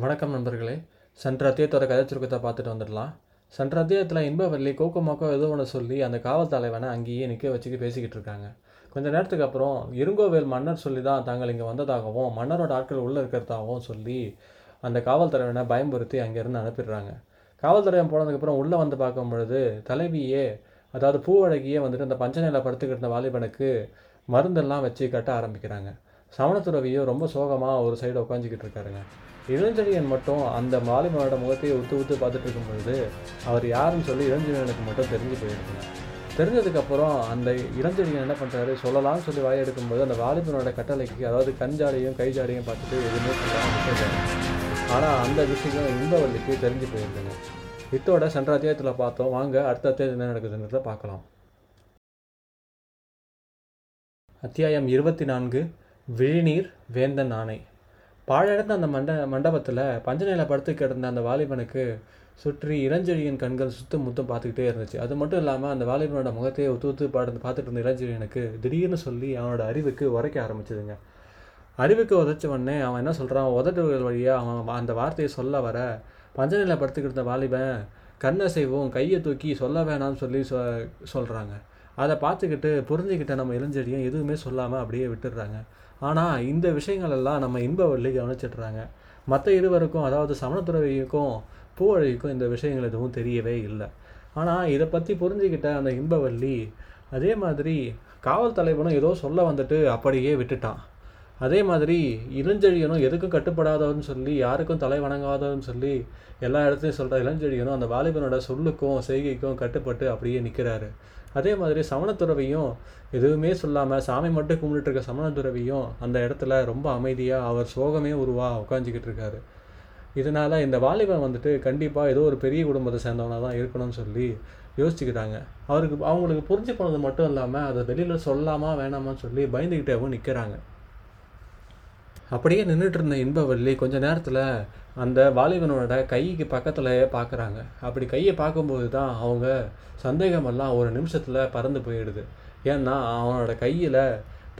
வணக்கம் நண்பர்களே. சென்ற அத்தியத்தோட கதைச்சுருக்கத்தை பார்த்துட்டு வந்துடலாம். சென்ற அத்தியத்தில் இன்பவள்ளி கோக்கமாக்கோ ஏதோ ஒன்று சொல்லி அந்த காவல் தலைவனை அங்கேயே நிற்க வச்சுக்கி பேசிக்கிட்டு இருக்காங்க. கொஞ்சம் நேரத்துக்கு அப்புறம் இருங்கோவேள் மன்னர் சொல்லி தான் தாங்கள் இங்கே வந்ததாகவும் மன்னரோட ஆட்கள் உள்ளே இருக்கிறதாகவும் சொல்லி அந்த காவல் தலைவனை பயம்புறுத்தி அங்கேருந்து அனுப்பிடுறாங்க. காவல் தலைவன் போனதுக்கப்புறம் உள்ளே வந்து பார்க்கும் பொழுது தலைவியே, அதாவது பூவழகியே வந்துட்டு அந்த பஞ்சனையில் படுத்துக்கிட்டு இருந்த வாலிபனுக்கு மருந்தெல்லாம் வச்சு கட்ட ஆரம்பிக்கிறாங்க. சமணத்துறவியோ ரொம்ப சோகமாக ஒரு சைடு உட்காந்துக்கிட்டு இருக்காருங்க. இளஞ்செழியன் மட்டும் அந்த வாலிபனோட முகத்தையே உத்து உத்து பார்த்துட்டு இருக்கும் பொழுது அவர் யாருன்னு சொல்லி இளஞ்செழியனுக்கு மட்டும் தெரிஞ்சு போயிருக்காங்க. தெரிஞ்சதுக்கப்புறம் அந்த இளஞ்செழியன் என்ன பண்ணுறாரு, சொல்லலாம்னு சொல்லி வாய் எடுக்கும்போது அந்த வாலிபனோட கட்டளைக்கு, அதாவது கஞ்சாடையும் கைஜாடையும் பார்த்துட்டு எதுவுமே சொல்கிறாங்க. ஆனால் அந்த விஷயம் இன்பவள்ளிக்கு தெரிஞ்சு போயிருக்காங்க. இத்தோட சென்ற அத்தியாயத்தில் பார்த்தோம். வாங்க அடுத்த அத்தியாயம் என்ன நடக்குதுன்றத பார்க்கலாம். அத்தியாயம் 24. விழிநீர் வேந்தன் ஆணை. பாழடைந்த அந்த மண்டபத்தில் பஞ்சனையில் படுத்து கிடந்த அந்த வாலிபனுக்கு சுற்றி இளஞ்செழியன் கண்கள் சுற்றும் முற்றும் பார்த்துக்கிட்டே இருந்துச்சு. அது மட்டும் இல்லாமல் அந்த வாலிபனோட முகத்தையே ஒத்து பார்த்துட்டு இருந்த இளஞ்செழியனுக்கு திடீர்னு சொல்லி அவனோட அறிவுக்கு உரைக்க ஆரம்பிச்சிதுங்க. அறிவுக்கு உதச்சவொடனே அவன் என்ன சொல்கிறான், உதட்டுகள் வழியாக அவன் அந்த வார்த்தையை சொல்ல வர பஞ்சனையில் படுத்துக்கிட்ட வாலிபன் கண்ணை செய்வோம் கையை தூக்கி சொல்ல வேணாம்னு சொல்லி சொல்கிறாங்க. அதை பார்த்துக்கிட்டு புரிஞ்சுக்கிட்ட நம்ம இளஞ்செழியன் எதுவுமே சொல்லாமல் அப்படியே விட்டுடுறாங்க. ஆனால் இந்த விஷயங்களெல்லாம் நம்ம இன்பவள்ளி கவனிச்சிட்றாங்க. மற்ற இருவருக்கும், அதாவது சமணத்துறவிக்கும் பூவழகிக்கும் இந்த விஷயங்கள் எதுவும் தெரியவே இல்லை. ஆனால் இதை பற்றி புரிஞ்சுக்கிட்ட அந்த இன்பவள்ளி அதே மாதிரி காவல் தலைவனும் ஏதோ சொல்ல வந்துட்டு அப்படியே விட்டுட்டான். அதே மாதிரி இளஞ்செழியனும் எதுக்கும் கட்டுப்படாதவன்னு சொல்லி யாருக்கும் தலை வணங்காதவன்னு சொல்லி எல்லா இடத்துலையும் சொல்கிற இளஞ்செழியனும் அந்த வாலிபனோட சொல்லுக்கும் செய்கைக்கும் கட்டுப்பட்டு அப்படியே நிற்கிறாரு. அதே மாதிரி சமணத்துறவியும் எதுவுமே சொல்லாமல் சாமி மட்டும் கும்பிட்டு இருக்க சமணத்துறவியும் அந்த இடத்துல ரொம்ப அமைதியாக அவர் சோகமே உருவாக உட்காந்துக்கிட்டு இருக்காரு. இதனால் இந்த வாலிபன் வந்துட்டு கண்டிப்பாக ஏதோ ஒரு பெரிய குடும்பத்தை சேர்ந்தவனாக தான் இருக்கணும்னு சொல்லி யோசிச்சுக்கிறாங்க. அவங்களுக்கு புரிஞ்சு போனது மட்டும் இல்லாமல் அதை வெளியில் சொல்லாமா வேணாமான்னு சொல்லி பயந்துக்கிட்டேவும் நிற்கிறாங்க. அப்படியே நின்றுட்டு இருந்த இன்பவள்ளி கொஞ்சம் நேரத்தில் அந்த வாலிபனோட கைக்கு பக்கத்தில் பார்க்குறாங்க. அப்படி கையை பார்க்கும்போது தான் அவங்க சந்தேகமெல்லாம் ஒரு நிமிஷத்தில் பறந்து போயிடுது. ஏன்னா அவனோட கையில்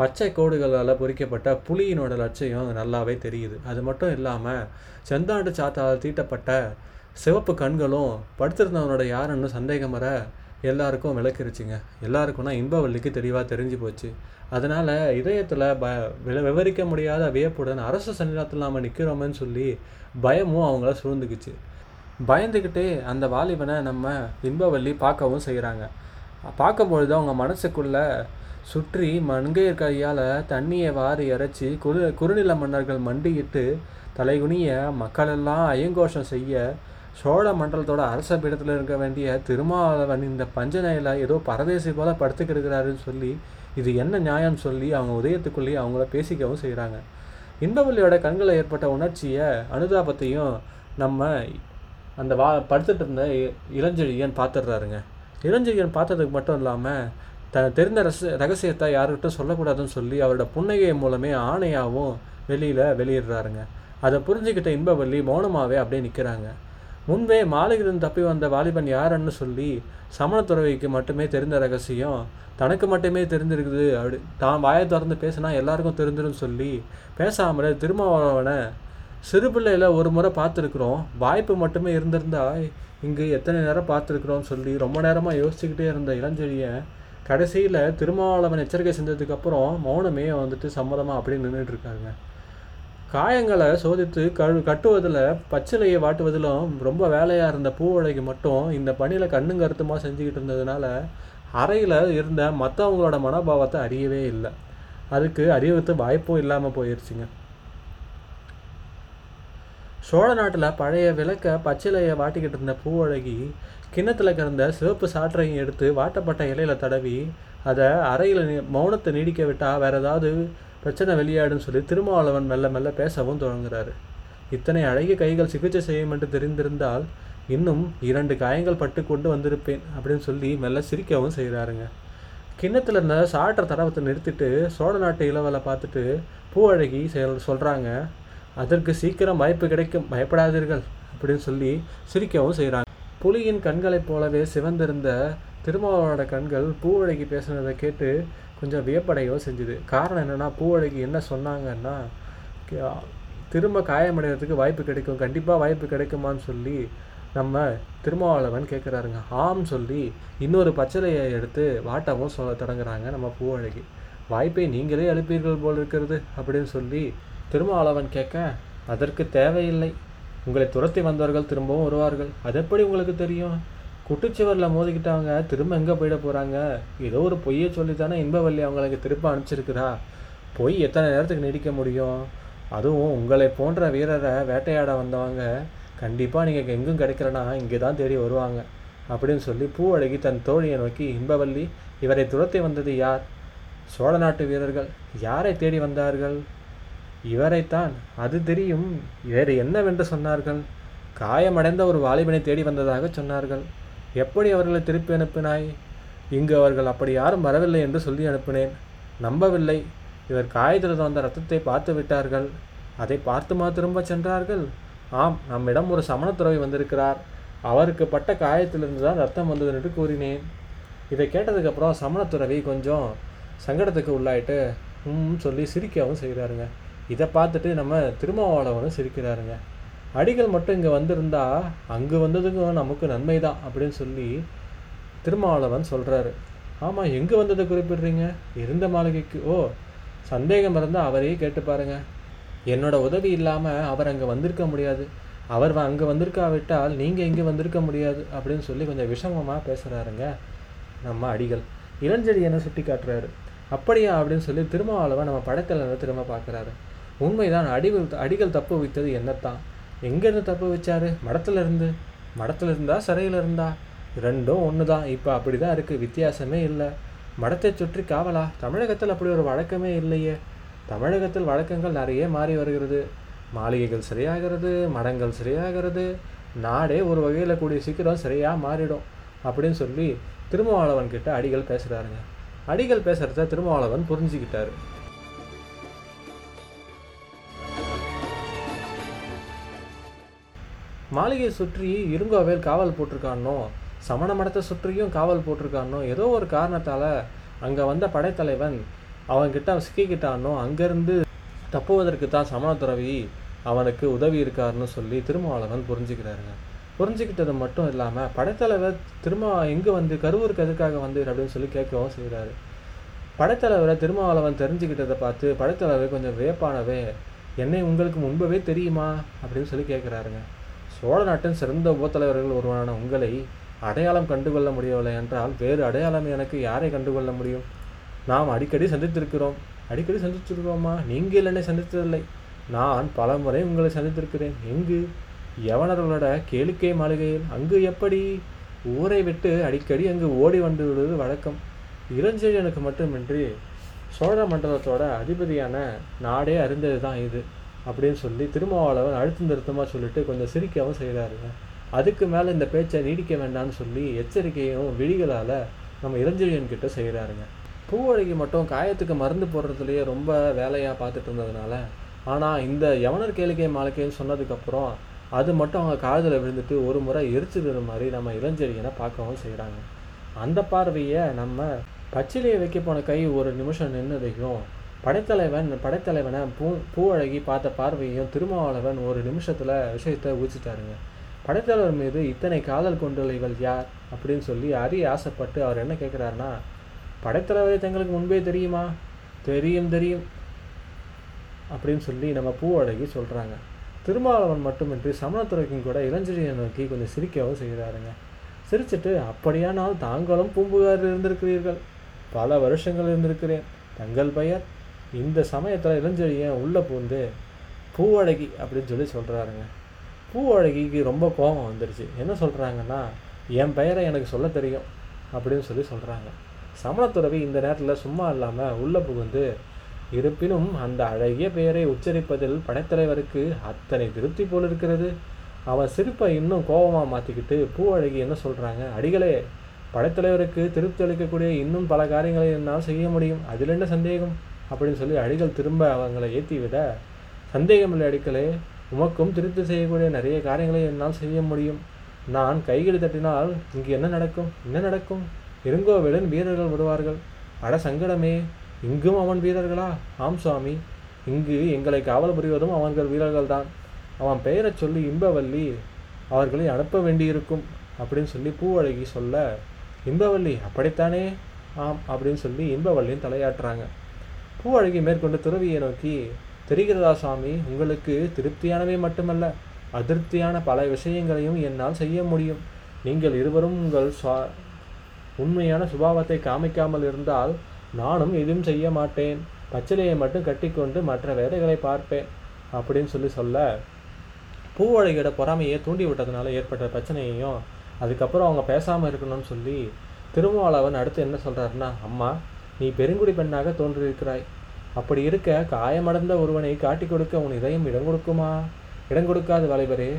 பச்சை கோடுகளால் பொறிக்கப்பட்ட புலியினோட லட்சியம் நல்லாவே தெரியுது. அது மட்டும் இல்லாமல் செந்தாண்டு சாத்தால் தீட்டப்பட்ட சிவப்பு கண்களும் படுத்திருந்தவனோட யாருன்னு சந்தேகம் வர எல்லாருக்கும் விளக்கிருச்சுங்க. எல்லாருக்கும்னா இன்பவள்ளிக்கு தெளிவாக தெரிஞ்சு போச்சு. அதனால் இதயத்தில் விவரிக்க முடியாத வியப்புடன் அரசு சன்னிதானத்தில் நாம் நிற்கிறோமேன்னு சொல்லி பயமும் அவங்கள சூழ்ந்துக்குச்சு. பயந்துக்கிட்டே அந்த வாலிபனை நம்ம இன்பவள்ளி பார்க்கவும் செய்கிறாங்க. பார்க்கும்பொழுது அவங்க மனசுக்குள்ளே சுற்றி மண்கையர் கையால் தண்ணியை வாரி இறைச்சி குறுநில மன்னர்கள் மண்டியிட்டு தலைகுனிய மக்களெல்லாம் ஐயங்கோஷம் செய்ய சோழ மண்டலத்தோட அரச பீடத்தில் இருக்க வேண்டிய திருமாவளவன் இந்த பஞ்சனையில் ஏதோ பரதேசி போல படுத்துக்கிடுக்கிறாருன்னு சொல்லி இது என்ன நியாயம் சொல்லி அவங்க உதயத்துக்குள்ளேயே அவங்கள பேசிக்கவும் செய்கிறாங்க. இன்பவள்ளியோட கண்களில் ஏற்பட்ட உணர்ச்சியை அனுதாபத்தையும் நம்ம அந்த படுத்துட்டு இருந்த இளஞ்செழியன் பார்த்துடுறாருங்க. இளஞ்செழியன் பார்த்ததுக்கு மட்டும் இல்லாமல் தெரிந்த ரகசியத்தை யாருக்கிட்ட சொல்லக்கூடாதுன்னு சொல்லி அவரோட புன்னகை மூலமே ஆணையாகவும் வெளியிடுறாருங்க. அதை புரிஞ்சுக்கிட்ட இன்பவள்ளி மௌனமாகவே அப்படியே நிற்கிறாங்க. முன்பே மாளிகையிலிருந்து தப்பி வந்த வாலிபன் யாருன்னு சொல்லி சமணத்துறவிக்கு மட்டுமே தெரிந்த ரகசியம் தனக்கு மட்டுமே தெரிஞ்சிருக்குது. அப்படி தான் வாயை திறந்து பேசினா எல்லாருக்கும் தெரிஞ்சிருன்னு சொல்லி பேசாமலே திருமாவளவனை சிறு பிள்ளையில் ஒரு முறை பார்த்துருக்குறோம், வாய்ப்பு மட்டுமே இருந்திருந்தா இங்கு எத்தனை நேரம் பார்த்துருக்குறோம்னு சொல்லி ரொம்ப நேரமாக யோசிச்சுக்கிட்டே இருந்த இளஞ்செழியன் கடைசியில் திருமாவளவன் எச்சரிக்கை செஞ்சதுக்கப்புறம் மௌனமே வந்துட்டு சம்மதமாக அப்படியே நின்றுட்டுருக்காங்க. காயங்களை சோதித்து கட்டுவதில் பச்சிலையை வாட்டுவதிலும் ரொம்ப வேலையாக இருந்த பூவழகி மட்டும் இந்த பணியில் கண்ணும் கருத்துமாக செஞ்சுக்கிட்டு இருந்ததுனால அறையில் இருந்த மற்றவங்களோட மனோபாவத்தை அறியவே இல்லை. அதுக்கு அறிவுறுத்து வாய்ப்பும் இல்லாமல் போயிடுச்சுங்க. சோழ நாட்டில் பழைய விளக்க பச்சிலையை வாட்டிக்கிட்டு இருந்த பூவழகி கிண்ணத்தில் கிடந்த சிவப்பு சாற்றையும் எடுத்து வாட்டப்பட்ட இலையில் தடவி அதை அறையில் மௌனத்தை நீடிக்க விட்டால் வேறு ஏதாவது பிரச்சனை வெளியாடுன்னு சொல்லி திருமாவளவன் மெல்ல மெல்ல பேசவும் தொடங்குகிறாரு. இத்தனை அழகிய கைகள் சிகிச்சை செய்யும் என்று தெரிந்திருந்தால் இன்னும் 2 காயங்கள் பட்டு கொண்டு வந்திருப்பேன் அப்படின்னு சொல்லி மெல்ல சிரிக்கவும் செய்கிறாருங்க. கிண்ணத்தில் இருந்த சாற்ற தடவத்தை நிறுத்திட்டு சோழ நாட்டு இளவலை பார்த்துட்டு பூவழகி சொல்கிறாங்க, அதற்கு சீக்கிரம் வாய்ப்பு கிடைக்கும், பயப்படாதீர்கள் அப்படின்னு சொல்லி சிரிக்கவும் செய்கிறாங்க. புலியின் கண்களைப் போலவே சிவந்திருந்த திருமாவளவனோட கண்கள் பூவழகி பேசுனதை கேட்டு கொஞ்சம் வியப்படையவும் செஞ்சுது. காரணம் என்னென்னா, பூவழகி என்ன சொன்னாங்கன்னா, திரும்ப காயமடைகிறதுக்கு வாய்ப்பு கிடைக்கும், கண்டிப்பாக வாய்ப்பு கிடைக்குமான்னு சொல்லி நம்ம திருமாவளவன் கேட்குறாருங்க. ஆம் சொல்லி இன்னொரு பச்சளையை எடுத்து வாட்டவும் தொடங்குறாங்க நம்ம பூவழகி. வாய்ப்பை நீங்களே அளிப்பீர்கள் போல் இருக்கிறது அப்படின்னு சொல்லி திருமாவளவன் கேட்க, அதற்கு தேவையில்லை, உங்களை துரத்தி வந்தவர்கள் திரும்பவும் வருவார்கள், அது எப்படி உங்களுக்கு தெரியும்? குட்டுச்சுவரில் மோதிக்கிட்டவங்க திரும்ப எங்கே போயிட போகிறாங்க? ஏதோ ஒரு பொய்யை சொல்லி தானே இன்பவள்ளி அவங்களுக்கு திரும்ப அனுப்பிச்சிருக்கிறா. பொய் எத்தனை நேரத்துக்கு நீடிக்க முடியும்? அதுவும் உங்களை போன்ற வீரரை வேட்டையாட வந்தவங்க கண்டிப்பாக நீங்கள் எங்கும் கிடைக்கலனா இங்கே தான் தேடி வருவாங்க அப்படின்னு சொல்லி பூவழகி தன் தோழியை நோக்கி, இன்பவள்ளி, இவரை துரத்தி வந்தது யார்? சோழ நாட்டு வீரர்கள். யாரை தேடி வந்தார்கள்? இவரைத்தான். அது தெரியும். வேறு என்னவென்று சொன்னார்கள்? காயமடைந்த ஒரு வாலிபனை தேடி வந்ததாக சொன்னார்கள். எப்படி அவர்களை திருப்பி அனுப்பினாய்? இங்கு அவர்கள் அப்படி யாரும் வரவில்லை என்று சொல்லி அனுப்பினேன். நம்பவில்லை. இவர் காயத்திலிருந்து வந்த ரத்தத்தை பார்த்து விட்டார்கள். அதை பார்த்துமா திரும்ப சென்றார்கள்? ஆம், நம்மிடம் ஒரு சமணத்துறவி வந்திருக்கிறார், அவருக்கு பட்ட காயத்திலிருந்து தான் ரத்தம் வந்தது என்று கூறினேன். இதை கேட்டதுக்கப்புறம் சமணத்துறவி கொஞ்சம் சங்கடத்துக்கு உள்ளாயிட்டு சொல்லி சிரிக்கவும் செய்கிறாருங்க. இதை பார்த்துட்டு நம்ம திருமாவளவனும் சிரிக்கிறாருங்க. அடிகள் மட்டும் இங்கே வந்திருந்தா அங்கே வந்ததுக்கும் நமக்கு நன்மை தான் அப்படின்னு சொல்லி திருமாவளவன் சொல்கிறாரு. ஆமாம், எங்கே வந்ததை குறிப்பிடுறீங்க? இருந்த மாளிகைக்கு. ஓ, சந்தேகம் இருந்தால் அவரையே கேட்டு பாருங்கள். என்னோட உதவி இல்லாமல் அவர் அங்கே வந்திருக்க முடியாது, அவர் அங்கே வந்திருக்காவிட்டால் நீங்கள் இங்கே வந்திருக்க முடியாது அப்படின்னு சொல்லி கொஞ்சம் விஷமமாக பேசுகிறாருங்க நம்ம அடிகள். இளஞ்செழியனை சுட்டி காட்டுறாரு. அப்படியா அப்படின்னு சொல்லி திருமாவளவன் நம்ம படைத்தலைவரை திரும்ப பார்க்குறாரு. உண்மைதான், அடிகள் தப்பு வைத்தது என்னத்தான். எங்கேருந்து தப்பு வச்சாரு? மடத்துலேருந்து. மடத்தில் இருந்தா சிறையில் இருந்தா ரெண்டும் ஒன்று தான். இப்போ அப்படி தான் இருக்குது, வித்தியாசமே இல்லை. மடத்தை சுற்றி காவலா? தமிழகத்தில் அப்படி ஒரு வழக்கமே இல்லையே. தமிழகத்தில் வழக்கங்கள் நிறைய மாறி வருகிறது. மாளிகைகள் சரியாகிறது, மடங்கள் சரியாகிறது, நாடே ஒரு வகையில் கூடிய சீக்கிரம் சரியாக மாறிடும் அப்படின்னு சொல்லி திருமாவளவன் கிட்ட அடிகள் பேசுகிறாருங்க. அடிகள் பேசுகிறத திருமாவளவன் புரிஞ்சுக்கிட்டாரு. மாளிகையை சுற்றி இருங்கோவேள் காவல் போட்டிருக்கானோ, சமண மடத்தை சுற்றியும் காவல் போட்டிருக்கானோ, ஏதோ ஒரு காரணத்தால் அங்கே வந்த படைத்தலைவன் அவன்கிட்ட சிக்கிக்கிட்டானோ, அங்கேருந்து தப்புவதற்கு தான் சமணத்துறவி அவனுக்கு உதவி இருக்காருன்னு சொல்லி திருமாவளவன் புரிஞ்சுக்கிறாருங்க. புரிஞ்சுக்கிட்டது மட்டும் இல்லாமல் படைத்தலைவர் திரும்ப எங்கே வந்து கருவூருக்கு எதுக்காக வந்தீர் அப்படின்னு சொல்லி கேட்கவும் செய்கிறாரு. படைத்தலைவரை திருமாவளவன் தெரிஞ்சுக்கிட்டதை பார்த்து படைத்தலைவர் கொஞ்சம் வியப்பானவே, என்னை உங்களுக்கு முன்பவே தெரியுமா அப்படின்னு சொல்லி கேட்குறாருங்க. சோழ நாட்டின் சிறந்த உபத்தலைவர்கள் ஒருவரான உங்களை அடையாளம் கண்டுகொள்ள முடியவில்லை என்றால் வேறு அடையாளம் எனக்கு யாரை கண்டுகொள்ள முடியும்? நாம் அடிக்கடி சந்தித்திருக்கிறோம். அடிக்கடி சந்தித்திருக்கிறோமா? நீங்கள் என்னை சந்தித்ததில்லை, நான் பல முறை உங்களை சந்தித்திருக்கிறேன். எங்கு? யவனர்களோட கேளிக்கை மாளிகையில். அங்கு எப்படி? ஊரை விட்டு அடிக்கடி அங்கு ஓடி வந்து விடுவது வழக்கம். இளஞ்செழியனுக்கு மட்டுமின்றி சோழ மண்டலத்தோட அதிபதியான நாடே அறிந்தது தான் இது அப்படின்னு சொல்லி திருமாவளவன் அழுத்தம் திருத்தமாக சொல்லிட்டு கொஞ்சம் சிரிக்கவும் செய்கிறாருங்க. அதுக்கு மேலே இந்த பேச்சை நீடிக்க வேண்டான்னு சொல்லி எச்சரிக்கையும் விழிகளால் நம்ம இளஞ்செழியன்கிட்ட செய்கிறாருங்க. பூவழகி மட்டும் காயத்துக்கு மருந்து போடுறதுலேயே ரொம்ப வேலையாக பார்த்துட்டு இருந்ததுனால, ஆனால் இந்த யவனர் கேளிக்கை மாளிகைன்னு சொன்னதுக்கப்புறம் அது மட்டும் அவங்க காதில் விழுந்துட்டு ஒரு முறை எரிச்சிடுற மாதிரி நம்ம இளஞ்செழியனை பார்க்கவும் செய்கிறாங்க. அந்த பார்வையை நம்ம பச்சிலையை வைக்க போன கை ஒரு நிமிஷம் நின்னதையும் படைத்தலைவனை பூவழகி பார்த்த பார்வையையும் திருமாவளவன் ஒரு நிமிஷத்தில் விஷயத்தை ஊச்சிட்டாருங்க. படைத்தலைவர் மீது இத்தனை காதல் கொண்டுள்ள இவள் யார் அப்படின்னு சொல்லி அறிய ஆசைப்பட்டு அவர் என்ன கேட்குறாருன்னா, படைத்தலைவரை தங்களுக்கு முன்பே தெரியுமா? தெரியும் தெரியும் அப்படின்னு சொல்லி நம்ம பூவழகி சொல்கிறாங்க. திருமாவளவன் மட்டுமின்றி சமணத்துறவிக்கும் கூட இளஞ்செழியை நோக்கி கொஞ்சம் சிரிக்கவும் செய்கிறாருங்க. சிரிச்சுட்டு, அப்படியானால் தாங்களும் பூம்புகாரில் இருந்திருக்கிறீர்கள், பல வருஷங்கள் இருந்திருக்கிறேன், தங்கள் பெயர்? இந்த சமயத்தில் இளஞ்செழியன் உள்ளே பூந்து பூவழகி அப்படின்னு சொல்லி சொல்கிறாருங்க. பூவழகிக்கு ரொம்ப கோபம் வந்துடுச்சு. என்ன சொல்கிறாங்கன்னா, என் பெயரை எனக்கு சொல்ல தெரியும் அப்படின்னு சொல்லி சொல்கிறாங்க. சமணத்துறவி இந்த நேரத்தில் சும்மா இல்லாமல் உள்ளே புகுந்து இருப்பினும் அந்த அழகிய பெயரை உச்சரிப்பதில் படைத்தலைவருக்கு அத்தனை திருப்தி போல் இருக்கிறது. அவன் சிரிப்பை இன்னும் கோபமாக மாற்றிக்கிட்டு பூவழகி என்ன சொல்கிறாங்க, அடிகளே, படைத்தலைவருக்கு திருப்தி அளிக்கக்கூடிய இன்னும் பல காரியங்களை என்னால் செய்ய முடியும், அதில் என்ன சந்தேகம் அப்படின்னு சொல்லி அடிகள் திரும்ப அவங்களை ஏற்றி விட, சந்தேகமில்லை அடிகளே, உமக்கும் திருப்தி செய்யக்கூடிய நிறைய காரியங்களை என்னால் செய்ய முடியும். நான் கைகளை தட்டினால் இங்கு என்ன நடக்கும், என்ன நடக்கும்? இருங்கோவேளின் வீரர்கள் வருவார்கள். அட சங்கடமே, இங்கும் அவன் வீரர்களா? ஆம் சுவாமி, இங்கு எங்களை காவல் புரிவதும் அவர்கள் வீரர்கள் தான். அவன் பெயரை சொல்லி இன்பவள்ளி அவர்களை அனுப்ப வேண்டியிருக்கும் அப்படின்னு சொல்லி பூவழகி சொல்ல, இன்பவள்ளி அப்படித்தானே? ஆம் அப்படின்னு சொல்லி இன்பவள்ளியும் தலையாட்டுறாங்க. பூவழகி மேற்கொண்டு துறவியை நோக்கி, தெரிகிறதா சுவாமி, உங்களுக்கு திருப்தியானவை மட்டுமல்ல, அதிருப்தியான பல விஷயங்களையும் என்னால் செய்ய முடியும். நீங்கள் இருவரும் உங்கள் உண்மையான சுபாவத்தை காமிக்காமல் இருந்தால் நானும் எதுவும் செய்ய மாட்டேன், பச்சிலையை மட்டும் கட்டிக்கொண்டு மற்ற வேலைகளை பார்ப்பேன் அப்படின்னு சொல்லி சொல்ல, பூவழகியோட பொறாமையை தூண்டி விட்டதுனால ஏற்பட்ட பிரச்சனையையும் அதுக்கப்புறம் அவங்க பேசாமல் இருக்கணும்னு சொல்லி திருமாவளவன் அடுத்து என்ன சொல்கிறாருன்னா, அம்மா, நீ பெருங்குடி பெண்ணாக தோன்றியிருக்கிறாய். அப்படி இருக்க காயமடைந்த ஒருவனை காட்டி கொடுக்க உன் இதயம் இடங்கொடுக்குமா? இடங்கொடுக்காது வாலிபரே.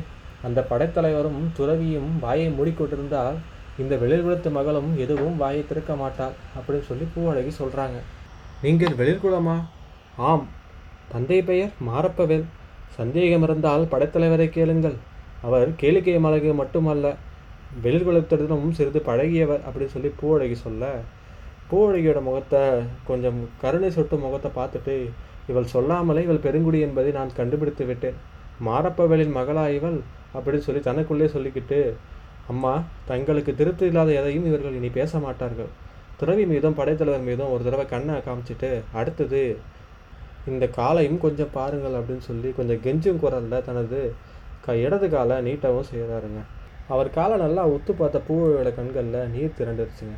அந்த படைத்தலைவரும் துறவியும் வாயை மூடிக்கொண்டிருந்தால் இந்த வெளிர்குலத்து மகளும் எதுவும் வாயை திறக்க மாட்டாள் அப்படின்னு சொல்லி பூவழகி சொல்கிறாங்க. நீங்கள் வெளிர்குலமா? ஆம், தந்தை பெயர் மாறப்பவேள். சந்தேகம் இருந்தால் படைத்தலைவரை கேளுங்கள். அவர் கேளிக்கை மலகு மட்டுமல்ல, வெளிர்குலத்திடமும் சிறிது பழகியவர் அப்படின்னு சொல்லி பூவழகி சொல்ல, பூவழகியோட முகத்தை கொஞ்சம் கருணை சொட்டு முகத்தை பார்த்துட்டு, இவள் சொல்லாமலே இவள் பெருங்குடி என்பதை நான் கண்டுபிடித்து விட்டேன், மாறப்பவேளின் மகளா இவள் அப்படின்னு சொல்லி தனக்குள்ளே சொல்லிக்கிட்டு, அம்மா, தங்களுக்கு திருப்தி இல்லாத எதையும் இவர்கள் இனி பேச மாட்டார்கள். துறவி மீதும் படைத்தலைவர் மீதும் ஒரு தடவை கண்ணை காமிச்சிட்டு, அடுத்தது இந்த காலையும் கொஞ்சம் பாருங்கள் அப்படின்னு சொல்லி கொஞ்சம் கெஞ்சும் குரலில் தனது இடது காலை நீட்டவும் செய்கிறாருங்க. அவர் காலை நல்லா ஒத்து பார்த்த பூவோட கண்களில் நீர் திரண்டுருச்சுங்க.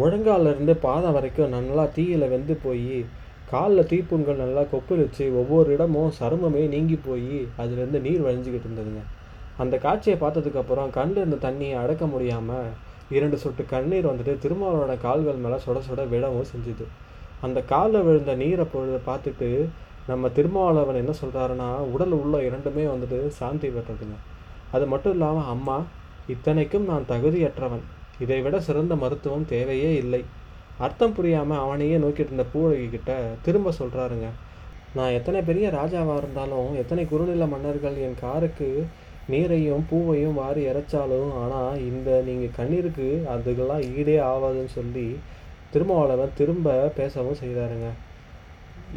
முழங்காலிருந்து பாதம் வரைக்கும் நல்லா தீயில் வெந்து போய் காலில் தீப்புண்கள் நல்லா கொப்பளிச்சு ஒவ்வொரு இடமும் சருமமே நீங்கி போய் அதுலேருந்து நீர் வழிஞ்சிக்கிட்டு இருந்ததுங்க. அந்த காட்சியை பார்த்ததுக்கப்புறம் கண்ணில் இருந்த தண்ணியை அடக்க முடியாமல் இரண்டு சொட்டு கண்ணீர் வந்துட்டு திருமாவளோட கால்கள் மேலே சுட சுட விழவும் செஞ்சுது. அந்த காலில் விழுந்த நீரை பொழுது பார்த்துட்டு நம்ம திருமாவளவன் என்ன சொல்கிறாருன்னா, உடல் உள்ள இரண்டுமே வந்துட்டு சாந்தி பெற்றதுங்க. அது மட்டும் இல்லாமல், அம்மா, இத்தனைக்கும் நான் தகுதியற்றவன், இதை விட சிறந்த மருத்துவம் தேவையே இல்லை. அர்த்தம் புரியாமல் அவனையே நோக்கிட்டு இருந்த பூவழகிக்கிட்ட திரும்ப சொல்கிறாருங்க, நான் எத்தனை பெரிய ராஜாவாக இருந்தாலும், எத்தனை குறுநில மன்னர்கள் என் காருக்கு நீரையும் பூவையும் வாரி இறைச்சாலும், ஆனால் இந்த நீங்கள் கண்ணீருக்கு அதுக்கெல்லாம் ஈடே ஆகாதுன்னு சொல்லி திருமாவளவன் திரும்ப பேசவும் செய்கிறாருங்க.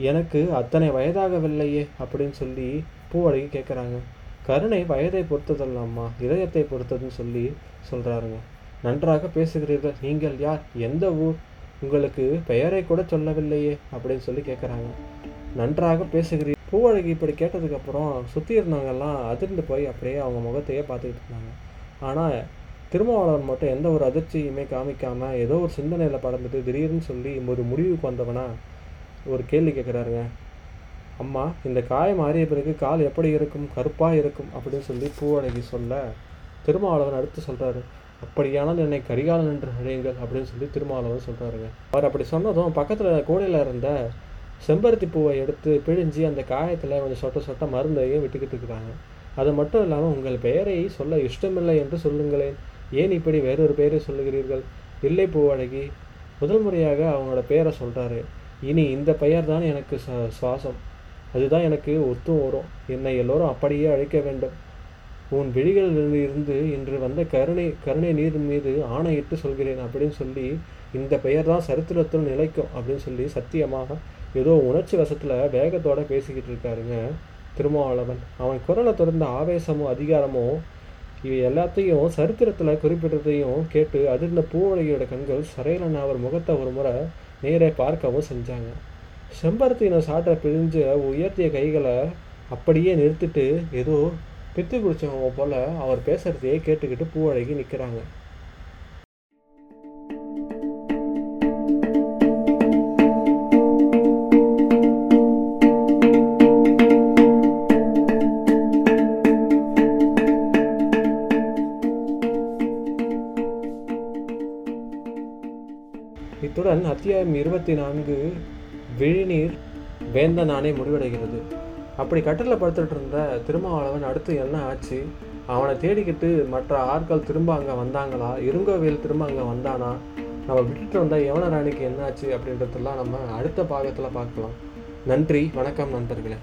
எனக்கு அத்தனை வயதாகவில்லையே அப்படின்னு சொல்லி பூவழகி கேட்குறாங்க. கருணை வயதை பொறுத்ததல்லாமா, இதயத்தை பொறுத்ததுன்னு சொல்லி சொல்கிறாருங்க. நன்றாக பேசுகிறீர்கள், நீங்கள் யார், எந்த ஊர், உங்களுக்கு பெயரை கூட சொல்லவில்லையே அப்படின்னு சொல்லி கேட்குறாங்க. நன்றாக பேசுகிறீர்கள். பூவழகி இப்படி கேட்டதுக்கப்புறம் சுற்றி இருந்தவங்கெல்லாம் அதிர்ந்து போய் அப்படியே அவங்க முகத்தையே பார்த்துக்கிட்டு இருந்தாங்க. ஆனால் திருமாவளவன் மட்டும் எந்த ஒரு அதிர்ச்சியுமே காமிக்காமல் ஏதோ ஒரு சிந்தனையில் படந்துட்டு திடீர்னு சொல்லி ஒரு முடிவுக்கு வந்தவனா ஒரு கேள்வி கேட்குறாருங்க. அம்மா, இந்த காயம் ஆறிய பிறகு கால் எப்படி இருக்கும், கருப்பாக இருக்கும் அப்படின்னு சொல்லி பூவழகி சொல்ல, திருமாவளவன் அடுத்து சொல்கிறாரு, அப்படியானால் என்னை கரிகாலன் என்று அழையுங்கள் அப்படின்னு சொல்லி திருமாவளவன் சொல்கிறாருங்க. அவர் அப்படி சொன்னதும் பக்கத்தில் கூடையில் இருந்த செம்பருத்தி பூவை எடுத்து பிழிஞ்சு அந்த காயத்தில் கொஞ்சம் சொட்ட சொட்ட மருந்தையும் விட்டுக்கிட்டு இருக்கிறாங்க. அது மட்டும் இல்லாமல், உங்கள் பெயரை சொல்ல இஷ்டமில்லை என்று சொல்லுங்களேன், ஏன் இப்படி வேறொரு பெயரை சொல்லுகிறீர்கள்? இல்லை பூவழகி, முதல் முறையாக அவங்களோட பெயரை சொல்கிறாரு. இனி இந்த பெயர் தான் எனக்கு சுவாசம், அதுதான் எனக்கு ஒத்தும் வரும், என்னை எல்லோரும் அப்படியே அழைக்க வேண்டும். உன் விழிகளில் இருந்து இன்று வந்த கருணை நீர் மீது ஆணையிட்டு சொல்கிறேன் அப்படின்னு சொல்லி, இந்த பெயர் தான் சரித்திரத்தில் நிலைக்கும் அப்படின்னு சொல்லி சத்தியமாக ஏதோ உணர்ச்சி வசத்தில் வேகத்தோடு பேசிக்கிட்டு இருக்காருங்க திருமாவளவன். அவன் குரலை தொடர்ந்த ஆவேசமோ அதிகாரமோ இவை எல்லாத்தையும் சரித்திரத்தில் குறிப்பிட்டதையும் கேட்டு அதிர்ந்த பூவழகியோட கண்கள் சரையலன் அவர் முகத்தை ஒரு முறை நேரே பார்க்கவும் செஞ்சாங்க. செம்பருத்தின சாற்றை பிழிஞ்ச உயர்த்திய கைகளை அப்படியே நிறுத்திட்டு ஏதோ பித்து குடிச்சவங்க போல் அவர் பேசுகிறதையே கேட்டுக்கிட்டு பூவழகி நிற்கிறாங்க. அத்தியாயம் 24, விழிநீர் வேந்தனானே முடிவடைகிறது. அப்படி கட்டில் படுத்துட்டு இருந்த திருமாவளவன் அடுத்து என்ன ஆச்சு, அவனை தேடிக்கிட்டு மற்ற ஆட்கள் திரும்ப அங்கே வந்தாங்களா, இருங்கோவேள் திரும்ப அங்கே வந்தானா, நம்ம விட்டுட்டு வந்தால் யவனராணிக்கு என்ன ஆச்சு அப்படின்றதெல்லாம் நம்ம அடுத்த பாகத்தில் பார்க்கலாம். நன்றி, வணக்கம் நண்பர்களே.